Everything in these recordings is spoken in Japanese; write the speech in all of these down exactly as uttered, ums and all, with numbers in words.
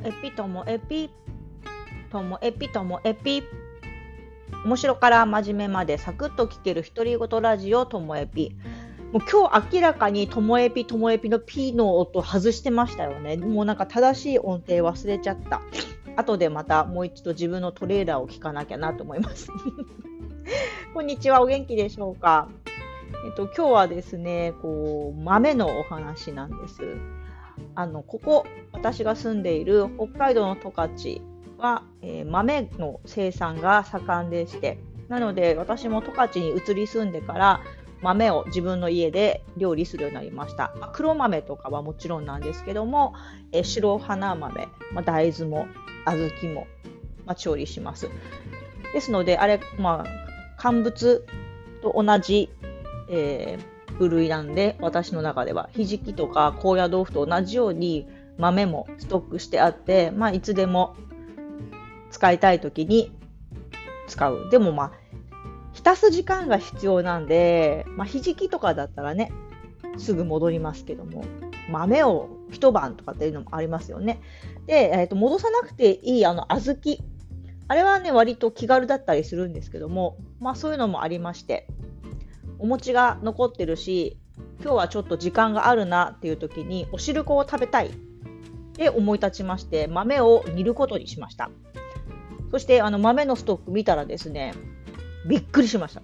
もえぴともえぴともえぴともえぴ、面白から真面目までサクッと聞ける独り言ラジオともえぴ。もう今日明らかにともえぴともえぴの P の音外してましたよね。もうなんか正しい音程忘れちゃった。後でまたもう一度自分のトレーラーを聞かなきゃなと思いますこんにちは、お元気でしょうか。えっと、今日はですね、こう豆のお話なんです。あのここ私が住んでいる北海道の十勝は、えー、豆の生産が盛んでして、なので私も十勝に移り住んでから豆を自分の家で料理するようになりました。黒豆とかはもちろんなんですけども、えー、白花豆、まあ、大豆も小豆も、まあ、調理します。ですのであれ、まあ、乾物と同じ、えー、部類なんで、私の中ではひじきとか高野豆腐と同じように豆もストックしてあって、まあ、いつでも使いたい時に使う。でもまあ浸す時間が必要なんで、まあ、ひじきとかだったらねすぐ戻りますけども、豆を一晩とかっていうのもありますよね。で、えー、と戻さなくていいあの小豆、あれはね割と気軽だったりするんですけども、まあそういうのもありまして、お餅が残ってるし今日はちょっと時間があるなっていう時にお汁粉を食べたいで思い立ちまして、豆を煮ることにしました。そしてあの豆のストック見たらですね、びっくりしました。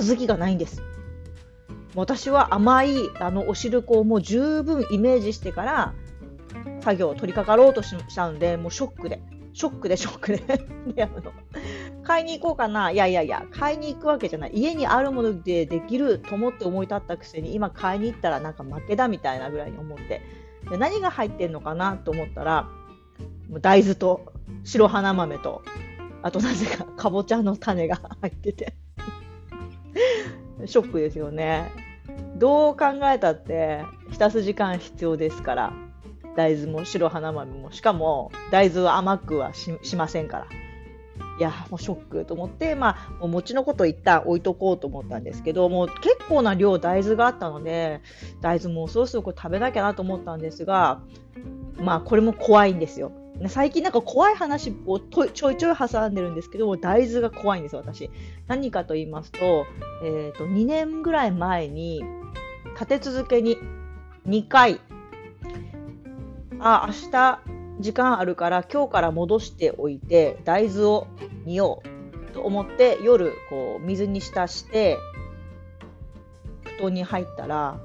小豆がないんです。私は甘いあのお汁粉をもう十分イメージしてから作業を取り掛かろうとしたので、もうショックでショックでショック で, であの買いに行こうかな、いやいやいや買いに行くわけじゃない、家にあるものでできると思って思い立ったくせに今買いに行ったらなんか負けだみたいなぐらいに思って、で何が入ってんのかなと思ったら、もう大豆と白花豆と、あとなぜかかぼちゃの種が入っててショックですよね。どう考えたって浸す時間必要ですから、大豆も白花豆も、しかも大豆は甘くは し, しませんから、いやもうショックと思って、まあ、お餅のこと一旦置いとこうと思ったんですけども、結構な量大豆があったので大豆もそろそろこれ食べなきゃなと思ったんですが、まあこれも怖いんですよ。最近なんか怖い話をちょいちょい挟んでるんですけど、大豆が怖いんです私。何かと言いますと、えーと、にねんぐらい前に立て続けににかい、あ明日時間あるから今日から戻しておいて大豆を煮ようと思って、夜こう水に浸して布団に入ったら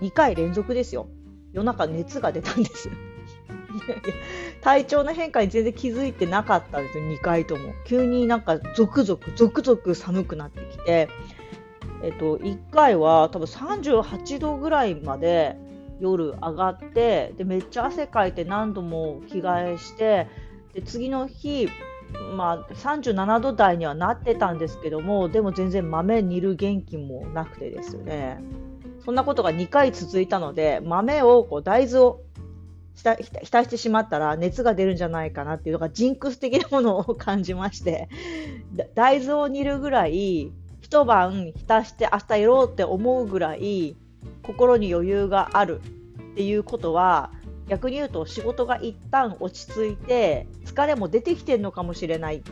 にかい連続ですよ。夜中熱が出たんです体調の変化に全然気づいてなかったんですよ。にかいとも急になんかゾクゾクゾクゾク寒くなってきて、えっと、いっかいは多分さんじゅうはちどぐらいまで夜上がって、でめっちゃ汗かいて何度も着替えして、で次の日、まあ、さんじゅうななど台にはなってたんですけども、でも全然豆煮る元気もなくてですね、そんなことがにかい続いたので、豆をこう大豆を浸してしまったら熱が出るんじゃないかなっていうのがジンクス的なものを感じまして、大豆を煮るぐらい一晩浸して明日やろうって思うぐらい心に余裕があるっていうことは、逆に言うと仕事が一旦落ち着いて疲れも出てきてるのかもしれない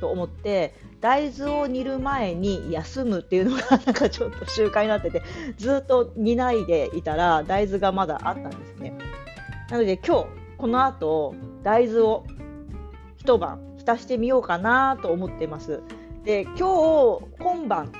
と思って、大豆を煮る前に休むっていうのがなんかちょっと習慣になってて、ずっと煮ないでいたら大豆がまだあったんですね。なので今日この後大豆を一晩浸してみようかなと思っています。で今日今晩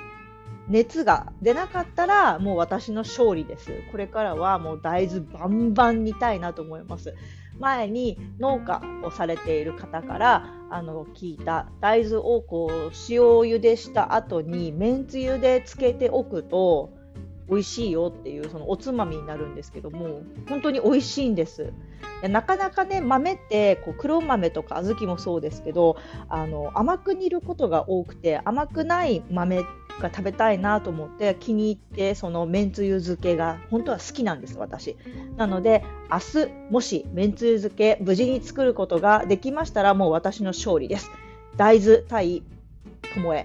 熱が出なかったらもう私の勝利です。これからはもう大豆バンバン煮たいなと思います。前に農家をされている方からあの聞いた、大豆をこう塩茹でした後にめんつゆでつけておくと美味しいよっていう、そのおつまみになるんですけども、本当に美味しいんです。なかなかね豆ってこう黒豆とか小豆もそうですけど、あの甘く煮ることが多くて、甘くない豆が食べたいなと思って気に入って、そのめんつゆ漬けが本当は好きなんです私。なので明日もしめんつゆ漬け無事に作ることができましたらもう私の勝利です。大豆対ともえ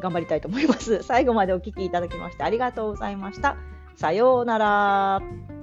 頑張りたいと思います。最後までお聞きいただきましてありがとうございました。さようなら。